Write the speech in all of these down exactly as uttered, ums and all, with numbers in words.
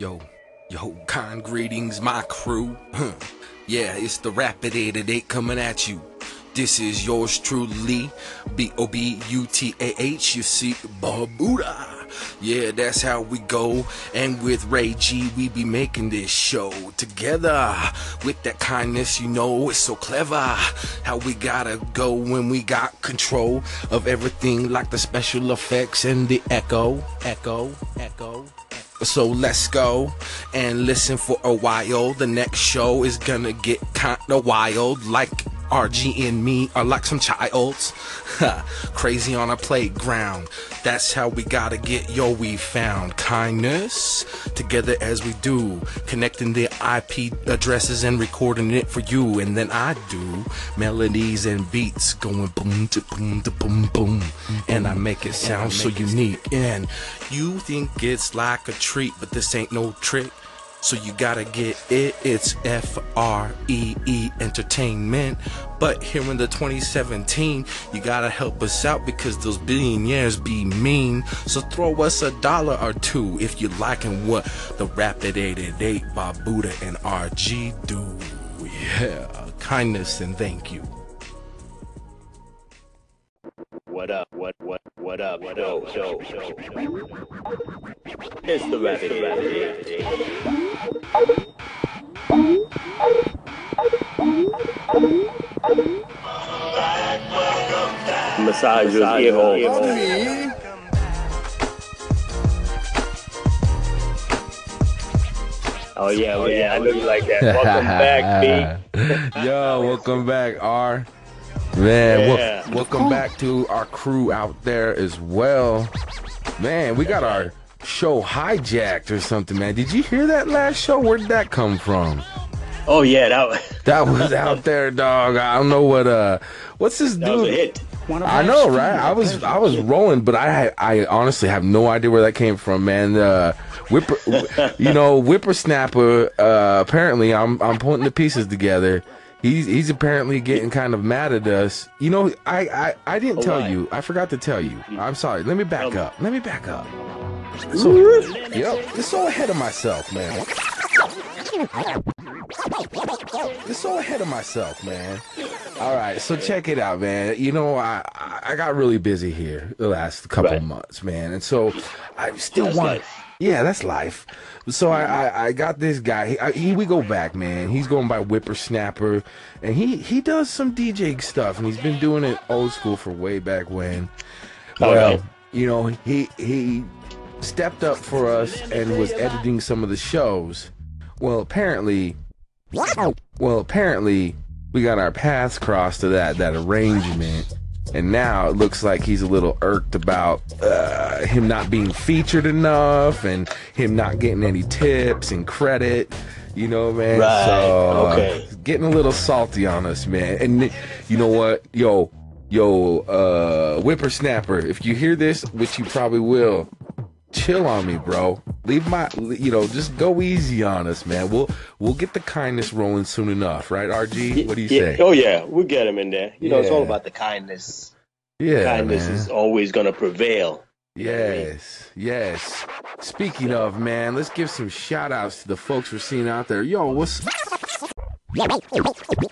Yo, yo, kind greetings, my crew. Huh. Yeah, it's the Rapid eighty-eight coming at you. This is yours truly, B O B U T A H, you see, Barbuda. Yeah, that's how we go, and with Ray G, we be making this show together. With that kindness, you know, it's so clever how we gotta go when we got control of everything, like the special effects and the echo, echo, echo. So let's go and listen for a while. The next show is gonna get kinda wild, like R G and me are like some childs. Crazy on a playground. That's how we gotta get. Yo, we found kindness together as we do, connecting the I P addresses and recording it for you. And then I do melodies and beats going boom to boom to boom boom, and I make it sound so unique. And you think it's like a treat, but this ain't no trick. So you gotta get it, it's F R E E Entertainment. But here in the twenty seventeen, you gotta help us out because those billionaires be mean. So throw us a dollar or two if you liking what the Rapid eighty-eight, Barbuda, and R G do. Yeah, kindness and thank you. What up, what, what, what up, what up, what up, what up, what up. It's the Rapid eighty-eight. Massage your ear holes. Oh yeah, oh yeah, I know you like that. Welcome back, B. Yo, welcome back, R. Man, yeah. wel welcome back to our crew out there as well. Man, we got our show hijacked or something, man. Did you hear that last show? Where'd that come from? Oh, yeah, that was, that was out there, dog. I don't know what, uh, what's this that dude? Was a hit. I know, right? I was, I was rolling, but I, I honestly have no idea where that came from, man. Uh, whipper, you know, Whippersnapper, uh, apparently, I'm, I'm putting the pieces together. He's, he's apparently getting kind of mad at us. You know, I, I, I didn't oh, tell why? you. I forgot to tell you. I'm sorry. Let me back up. Let me back up. So, yep, it's so ahead of myself, man. It's so ahead of myself, man. All right, so check it out, man. You know, I, I got really busy here the last couple right. of months, man. And so I still That's want... Nice. Yeah, that's life. So I, I, I got this guy. He, I, he we go back, man. He's going by Whippersnapper, and he he does some D J stuff, and he's been doing it old school for way back when. Well, okay. you know, he he stepped up for us and was editing some of the shows. Well, apparently, well, apparently, we got our paths crossed to that that arrangement. And now it looks like he's a little irked about uh, him not being featured enough and him not getting any tips and credit, you know, man. Right. So okay. uh, getting a little salty on us, man. And you know what? Yo, yo, uh, Whippersnapper, if you hear this, which you probably will, chill on me, bro. Leave my, you know, just go easy on us, man. We'll we'll get the kindness rolling soon enough, right, R G? What do you yeah. say? Oh yeah, we'll get him in there. You yeah. know, it's all about the kindness. Yeah, kindness man. is always gonna prevail. Yes, you know what I mean? yes. Speaking of, man, let's give some shout outs to the folks we're seeing out there. Yo, what's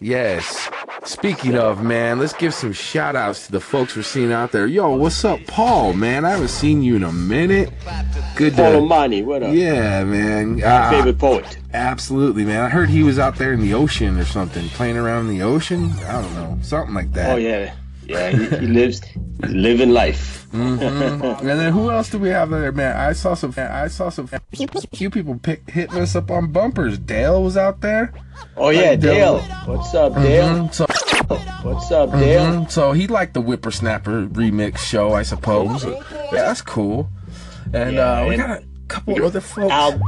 yes. Speaking of, man, let's give some shout-outs to the folks we're seeing out there. Yo, what's up, Paul, man? I haven't seen you in a minute. Good day. Paul Amani, what up? Yeah, man. My uh, favorite poet. Absolutely, man. I heard he was out there in the ocean or something, playing around in the ocean. I don't know, something like that. Oh, yeah. Yeah, he, he lives living life. Mm-hmm. And then who else do we have there, man? I saw some. I saw some few people pick, hitting us up on bumpers. Dale was out there. Oh yeah, like Dale. Dale. What's up, Dale? Mm-hmm. So, what's up, mm-hmm. Dale? So he liked the Whippersnapper remix show, I suppose. Yeah, that's cool. And yeah, uh, we and got a couple other folks. Al,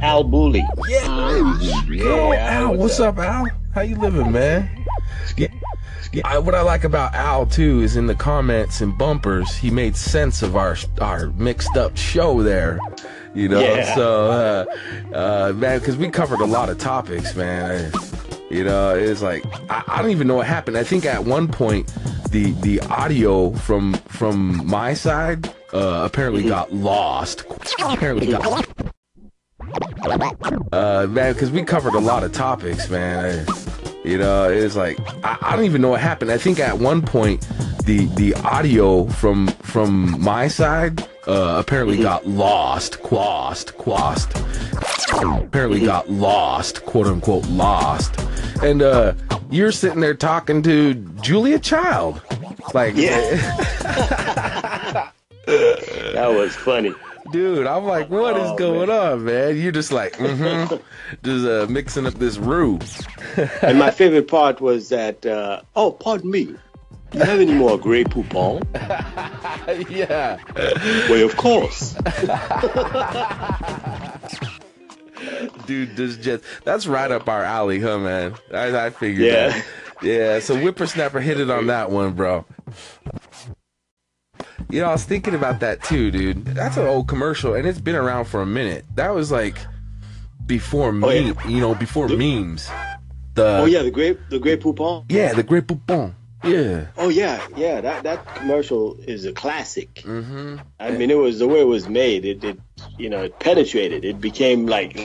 Al Bully. Yeah, yeah, yeah Al. What's, what's up, Al? How you living, man? Yeah. I, what I like about Al too is in the comments and bumpers he made sense of our our mixed up show there, you know. Yeah. So uh, uh, man, because we covered a lot of topics, man. I, you know, it's like I, I don't even know what happened. I think at one point the the audio from from my side uh, apparently got lost. Apparently got. Uh, man, because we covered a lot of topics, man. I, you know, it's like I, I don't even know what happened. I think at one point the the audio from from my side uh, apparently mm-hmm. got lost, quassed, quassed. Apparently mm-hmm. got lost, quote unquote lost. And uh, you're sitting there talking to Julia Child, like yeah. That was funny. Dude, I'm like, what is oh, going man. on, man? You're just like, mm-hmm, just uh, mixing up this roux. And my favorite part was that, uh, oh, pardon me, do you have any more Grey Poupon? Yeah. Well, of course. Dude, this just, that's right up our alley, huh, man? I, I figured yeah. that. Yeah, so Whippersnapper hit it on that one, bro. You know, I was thinking about that too, dude. That's an old commercial, and it's been around for a minute. That was like before me, oh, yeah. you know, before the, memes. The oh yeah, the Grey, the Grey Poupon. Yeah, the Grey Poupon. Yeah. Oh yeah, yeah. That that commercial is a classic. Mm-hmm. I yeah. mean, it was the way it was made. It, it, you know, it penetrated. It became like,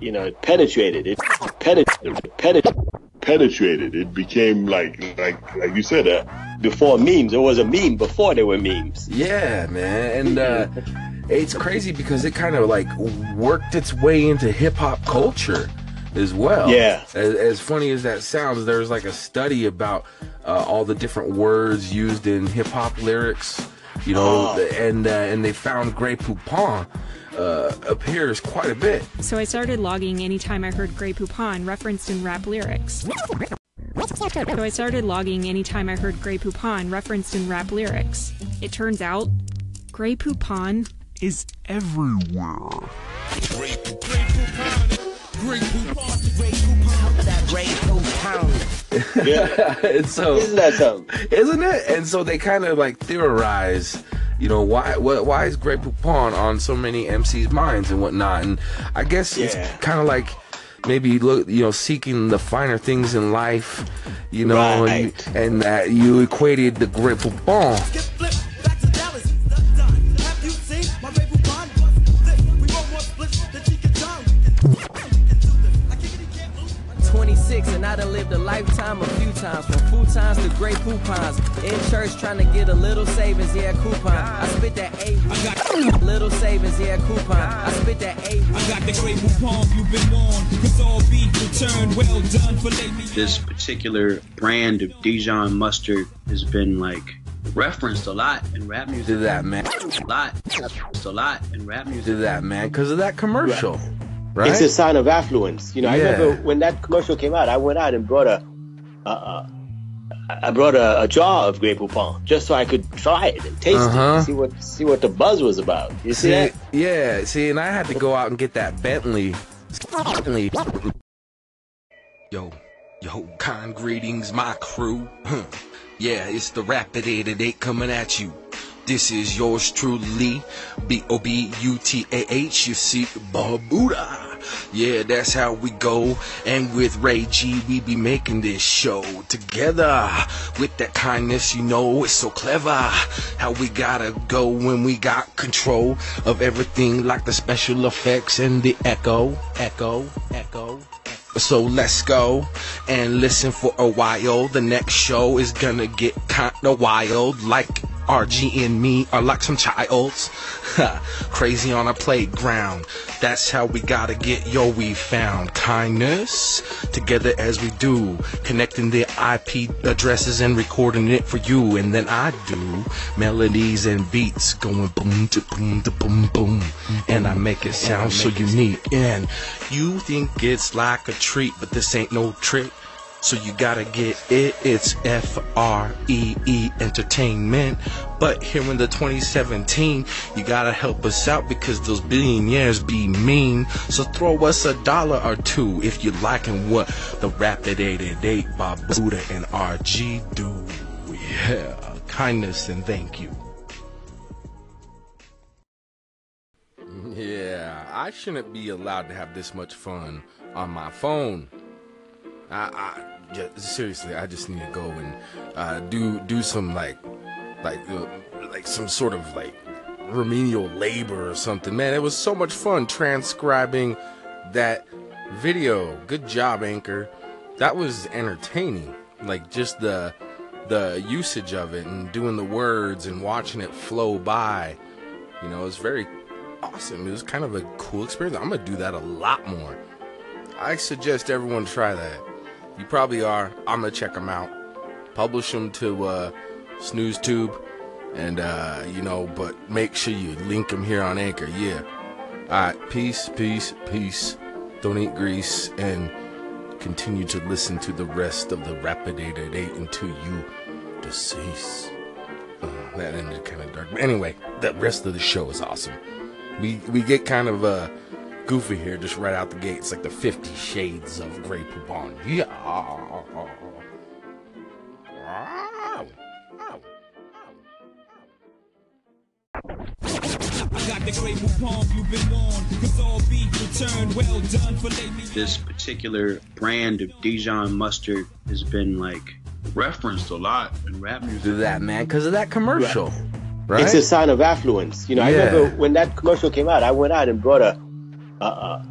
you know, it penetrated. It penetrated. Penetrated. Penetrated. It became like, like, like you said, uh, before memes. It was a meme before there were memes. Yeah, man, and uh, it's crazy because it kind of like worked its way into hip hop culture as well. Yeah. As, as funny as that sounds, there's like a study about uh, all the different words used in hip hop lyrics. You know, oh. and uh, and they found Grey Poupon uh, appears quite a bit. So I started logging anytime I heard Grey Poupon referenced in rap lyrics. So I started logging anytime I heard Grey Poupon referenced in rap lyrics. It turns out, Grey Poupon is everywhere. Grey Poupon, Grey Poupon, Grey Poupon, that Grey Poupon. Yeah. And so, isn't that something? Isn't it? And so they kind of like theorize, you know, why why, why is Grey Poupon on so many M Cs' minds and whatnot? And I guess yeah. it's kind of like maybe look, you know, seeking the finer things in life, you know, right. and, and that you equated the Grey Poupon. And I done lived a lifetime a few times, from futons to Grey Poupons. In church trying to get a little savings, yeah, coupon. I spit that A. I got little savings, yeah, coupon. I spit that A. I got the Grey Poupon you've been on. It's all beat returned. Well done for lately. This particular brand of Dijon mustard has been like referenced a lot in rap music. Did that, man? A lot. It's a lot in rap music. Did that, man? Because of that commercial. Right. Right? It's a sign of affluence, you know. Yeah. I remember when that commercial came out, I went out and brought a, uh, uh, I brought a, a jar of Grey Poupon just so I could try it and taste uh-huh. it, and see what see what the buzz was about. You see, see that? Yeah. See, and I had to go out and get that Bentley. Yo, yo, kind greetings, my crew. Yeah, it's the Rapid eighty-eight coming at you. This is yours truly, B O B U T A H, you see, Barbuda. Yeah, that's how we go, and with Ray G, we be making this show together. With that kindness, you know, it's so clever, how we gotta go when we got control of everything, like the special effects and the echo, echo, echo. So let's go and listen for a while. The next show is gonna get kinda wild, like R G and me are like some childs. Crazy on a playground. That's how we gotta get, yo, we found kindness together as we do, connecting the I P addresses and recording it for you. And then I do melodies and beats going boom to boom to boom boom, and I make it sound so unique, and you think it's like a treat, but this ain't no trick. So you gotta get it, it's F R E E Entertainment. But here in the twenty seventeen, you gotta help us out because those billionaires be mean. So throw us a dollar or two if you're liking what the Rapid eighty-eight, Barbuda, and R G do. Yeah, kindness and thank you. Yeah, I shouldn't be allowed to have this much fun on my phone. I, I just, seriously, I just need to go and uh, do do some like like uh, like some sort of like remedial labor or something. Man, it was so much fun transcribing that video. Good job, Anchor. That was entertaining. Like, just the the usage of it and doing the words and watching it flow by. You know, it was very awesome. It was kind of a cool experience. I'm going to do that a lot more. I suggest everyone try that. You probably are. I'm going to check them out. Publish them to uh, SnoozeTube. And, uh, you know, but make sure you link them here on Anchor. Yeah. All right. Peace, peace, peace. Don't eat grease. And continue to listen to the rest of the Rapidator eight until you decease. Uh, that ended kind of dark. But anyway, the rest of the show is awesome. We we get kind of uh, goofy here just right out the gate. It's like the Fifty Shades of Grey Poupon. Yeah. Wow. This particular brand of Dijon mustard has been like referenced a lot in rap music. Do that, man, because of that commercial, right? It's a sign of affluence, you know. Yeah. I remember when that commercial came out, I went out and brought a, uh, uh,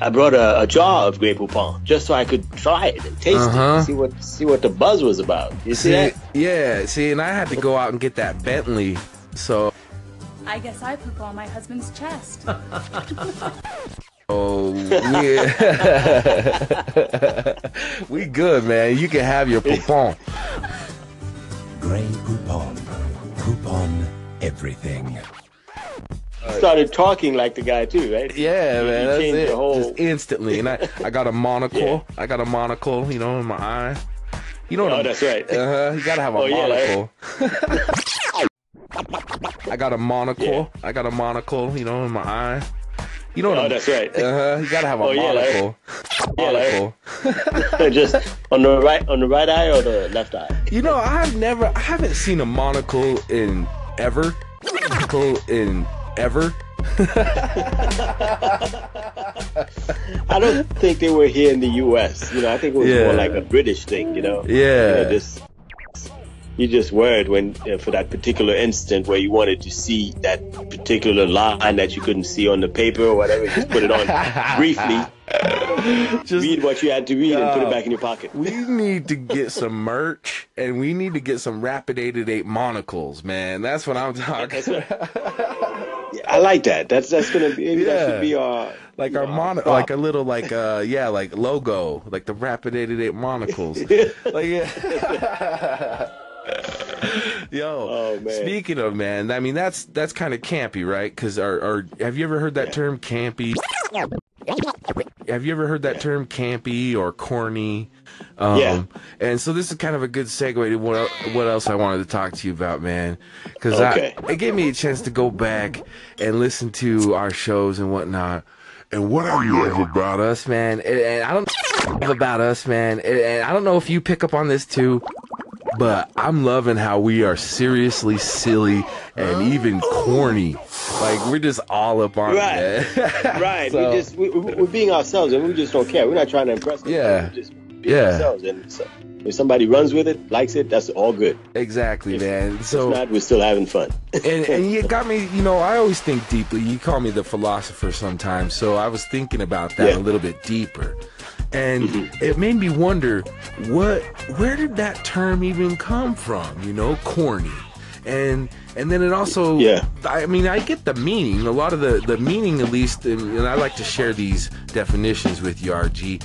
I brought a, a jar of Grey Poupon just so I could try it and taste uh-huh. it, and see what see what the buzz was about. You see, see that? Yeah, see, and I had to go out and get that Bentley, so. I guess I poop on my husband's chest. Oh, yeah. We good, man. You can have your poupon. Grey Poupon. Poupon everything. Started talking like the guy, too, right? Yeah, man. That's it. Whole... Just instantly. And I, I got a monocle. Yeah. I got a monocle, you know, in my eye. You know what oh, I'm... that's right. Uh-huh. You got to have a oh, monocle. Yeah, like... I got a monocle. Yeah. I got a monocle, you know, in my eye. You know what? Oh, I'm, that's right. Uh-huh. You gotta have a oh, monocle. Yeah, like, monocle. Yeah, like, just on the right, on the right eye or the left eye. You know, I've never, I haven't seen a monocle in ever. Monocle in ever. I don't think they were here in the U S You know, I think it was yeah. more like a British thing. You know. Yeah. You know, this, you just wear it when, you know, for that particular instant where you wanted to see that particular line that you couldn't see on the paper or whatever. You just put it on briefly. Just read what you had to read uh, and put it back in your pocket. We need to get some merch, and we need to get some Rapid eighty-eight monocles, man. That's what I'm talking about. Yeah, I like that. That's that's gonna be maybe yeah. that should be our like our mono, pop. like a little like uh yeah like logo, like the Rapid eighty-eight monocles. Like yeah. Yo, oh, man. Speaking of, man, I mean, that's that's kind of campy, right? Because our, our, have you ever heard that yeah. term campy? Have you ever heard that yeah. term campy or corny? Um, yeah. And so this is kind of a good segue to what, what else I wanted to talk to you about, man. Because okay. it gave me a chance to go back and listen to our shows and whatnot. And what have you ever about us, man? And, and I don't know about us, man. And, and I don't know if you pick up on this, too. But I'm loving how we are seriously silly and even corny. Like, we're just all up on right. it. Right. So, we just, we, we're being ourselves, and we just don't care. We're not trying to impress them. Yeah. We're just being yeah. ourselves. And so, if somebody runs with it, likes it, that's all good. Exactly, if, man. So, if not, we're still having fun. and, and you got me, you know, I always think deeply. You call me the philosopher sometimes. So I was thinking about that yeah. a little bit deeper. And mm-hmm. it made me wonder, what, where did that term even come from? You know, corny. And and then it also, yeah. I mean, I get the meaning. A lot of the, the meaning, at least, and, and I like to share these definitions with you, R G.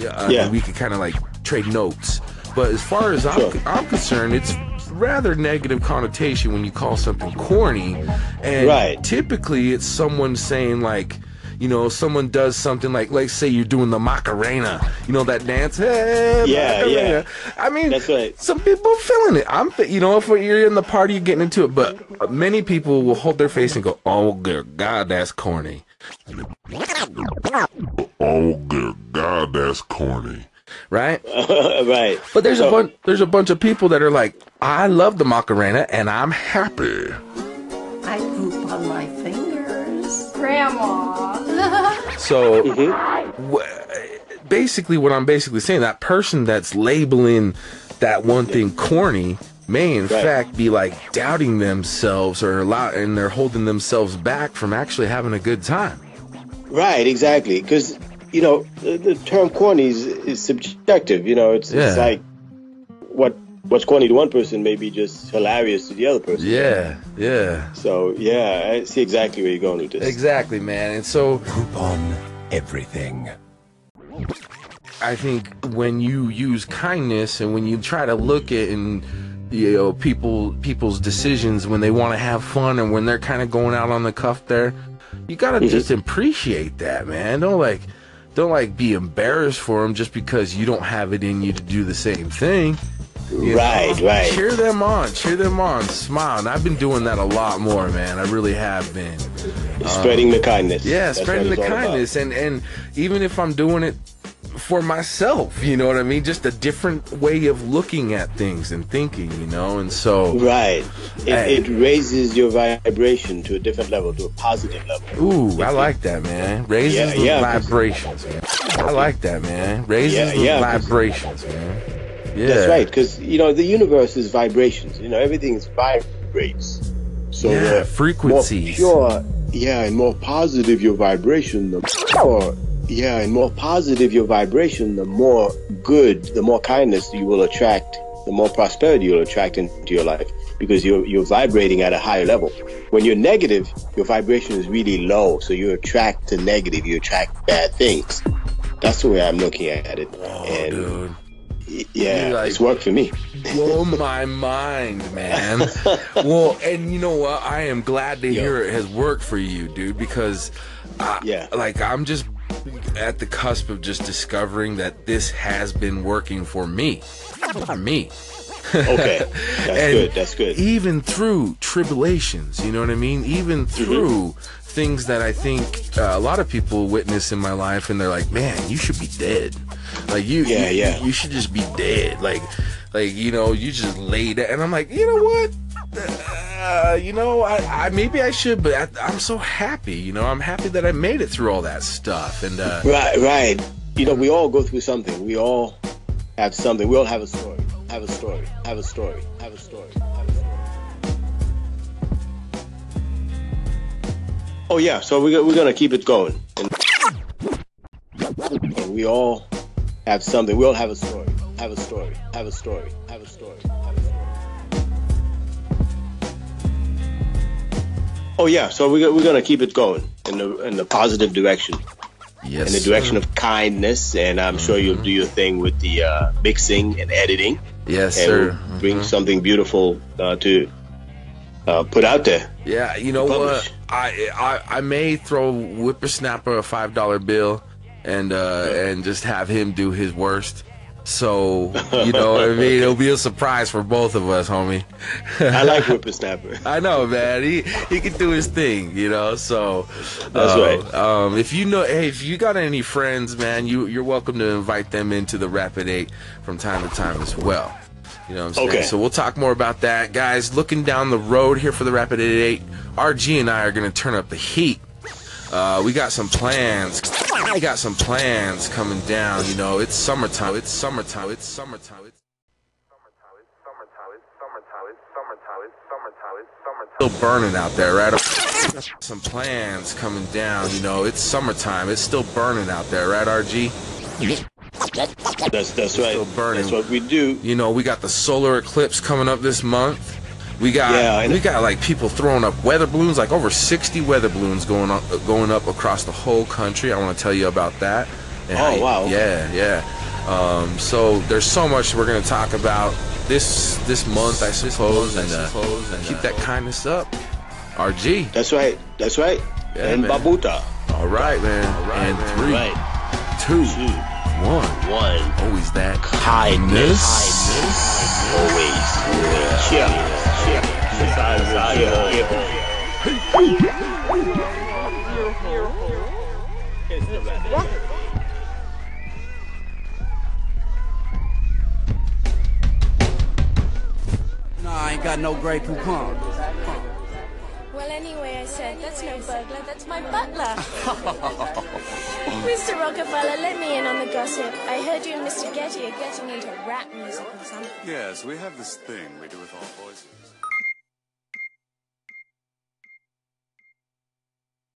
Uh, yeah. We could kind of like trade notes. But as far as I'm, sure. I'm concerned, it's rather negative connotation when you call something corny. And right. typically it's someone saying like, you know, someone does something like, like say you're doing the Macarena, you know, that dance. Hey, yeah, Macarena. yeah. I mean, that's right. Some people feeling it. I'm, you know, if you're in the party, you're getting into it. But many people will hold their face and go, "Oh, dear God, that's corny." Oh, dear God, that's corny. Right? Right. But there's so, a bunch. There's a bunch of people that are like, "I love the Macarena, and I'm happy." I poop on my fingers, Grandma. So, mm-hmm. w- basically, what I'm basically saying, that person that's labeling that one thing corny may in right. fact be like doubting themselves or a lot, and they're holding themselves back from actually having a good time. Right, exactly. Because, you know, the, the term corny is, is subjective. You know, it's, yeah. it's like what what's corny to one person may be just hilarious to the other person. Yeah, yeah. So, yeah, I see exactly where you're going with this. Exactly, man. And so, Poupon everything. I think when you use kindness and when you try to look at and, you know, people people's decisions when they want to have fun and when they're kind of going out on the cuff there, you got to mm-hmm. just appreciate that, man. Don't like, don't like be embarrassed for them just because you don't have it in you to do the same thing. You right, know? right. Cheer them on, cheer them on, smile. And I've been doing that a lot more, man. I really have been. Spreading um, the kindness. Yeah, That's spreading the kindness. And, and even if I'm doing it for myself, you know what I mean? Just a different way of looking at things and thinking, you know? And so... Right. It, I, it raises your vibration to a different level, to a positive level. Ooh, I like that, man. Raises yeah, the yeah, vibrations, man. I like that, man. Raises yeah, the yeah, vibrations, man. Yeah. That's right, because, you know, the universe is vibrations. You know, everything is vibrates. So yeah, uh, frequencies. More pure, yeah, and more positive your vibration, the power... Yeah, and more positive your vibration, the more good, the more kindness you will attract, the more prosperity you'll attract into your life, because you're, you're vibrating at a higher level. When you're negative, your vibration is really low, so you attract the negative, you attract bad things. That's the way I'm looking at it. Oh, and dude. Yeah, like, it's worked for me. Blow my mind, man. Well, and you know what? I am glad to Yo. hear it has worked for you, dude, because I, yeah. like I'm just at the cusp of just discovering that this has been working for me. For me. Okay. That's good. That's good. Even through tribulations, you know what I mean? Even through mm-hmm. things that I think uh, a lot of people witness in my life, and they're like, man, you should be dead. Like, you, yeah, you, yeah. you should just be dead. Like, like you know, you just laid it. And I'm like, you know what? Uh, you know, I, I maybe I should, but I, I'm so happy. You know, I'm happy that I made it through all that stuff. And uh, right, right. You know, we all go through something. We all have something. We all have a story. Have a story. Have a story. Have a story. Have a story. Oh yeah. So we we're gonna keep it going. And we all have something. We all have a story. Have a story. Have a story. Have a story. Have a story. Oh yeah, so we're we're gonna keep it going in the in the positive direction, yes, in the direction sir. of kindness, and I'm mm-hmm. sure you'll do your thing with the uh, mixing and editing. Yes, and sir. We'll bring mm-hmm. something beautiful uh, to uh, put out there. Yeah, you know what? I, I I may throw Whippersnapper a five dollar bill and uh, yeah. and just have him do his worst. So, you know what I mean? It'll be a surprise for both of us, homie. I like Whippersnapper. I know, man. He he can do his thing, you know? So, that's um, right. Um, if you know, hey, if you got any friends, man, you, you're welcome to invite them into the Rapid eight from time to time as well. You know what I'm saying? Okay. So we'll talk more about that. Guys, looking down the road here for the Rapid eighty-eight, R G and I are going to turn up the heat. Uh, we got some plans. I got some plans coming down. You know, it's summertime. It's summertime. It's summertime. It's summertime. It's summertime. It's summertime. It's summertime. It's summertime. It's summertime. Still burning out there, right? Some plans coming down. You know, it's summertime. It's still burning out there, right, R G? That's that's right. Still burning. That's what we do. You know, we got the solar eclipse coming up this month. We got yeah, we got like people throwing up weather balloons, like over sixty weather balloons going up going up across the whole country. I want to tell you about that. And oh I, wow! Yeah, yeah. Um, so there's so much we're gonna talk about this this month. I suppose, and, uh, and keep that kindness up, R G. That's right. That's right. Yeah, and man. Babuta. All right, man. All right, and man. three, right. two, two, one, one. Always that kindness. kindness. Always. Yeah. yeah. What? Nah, I ain't got no Grey Poupon. Well, anyway, I said, that's no burglar, that's my butler. Mister Rockefeller, let me in on the gossip. I heard you and Mister Getty are getting into rap music or something. Yes, we have this thing we do with our voices.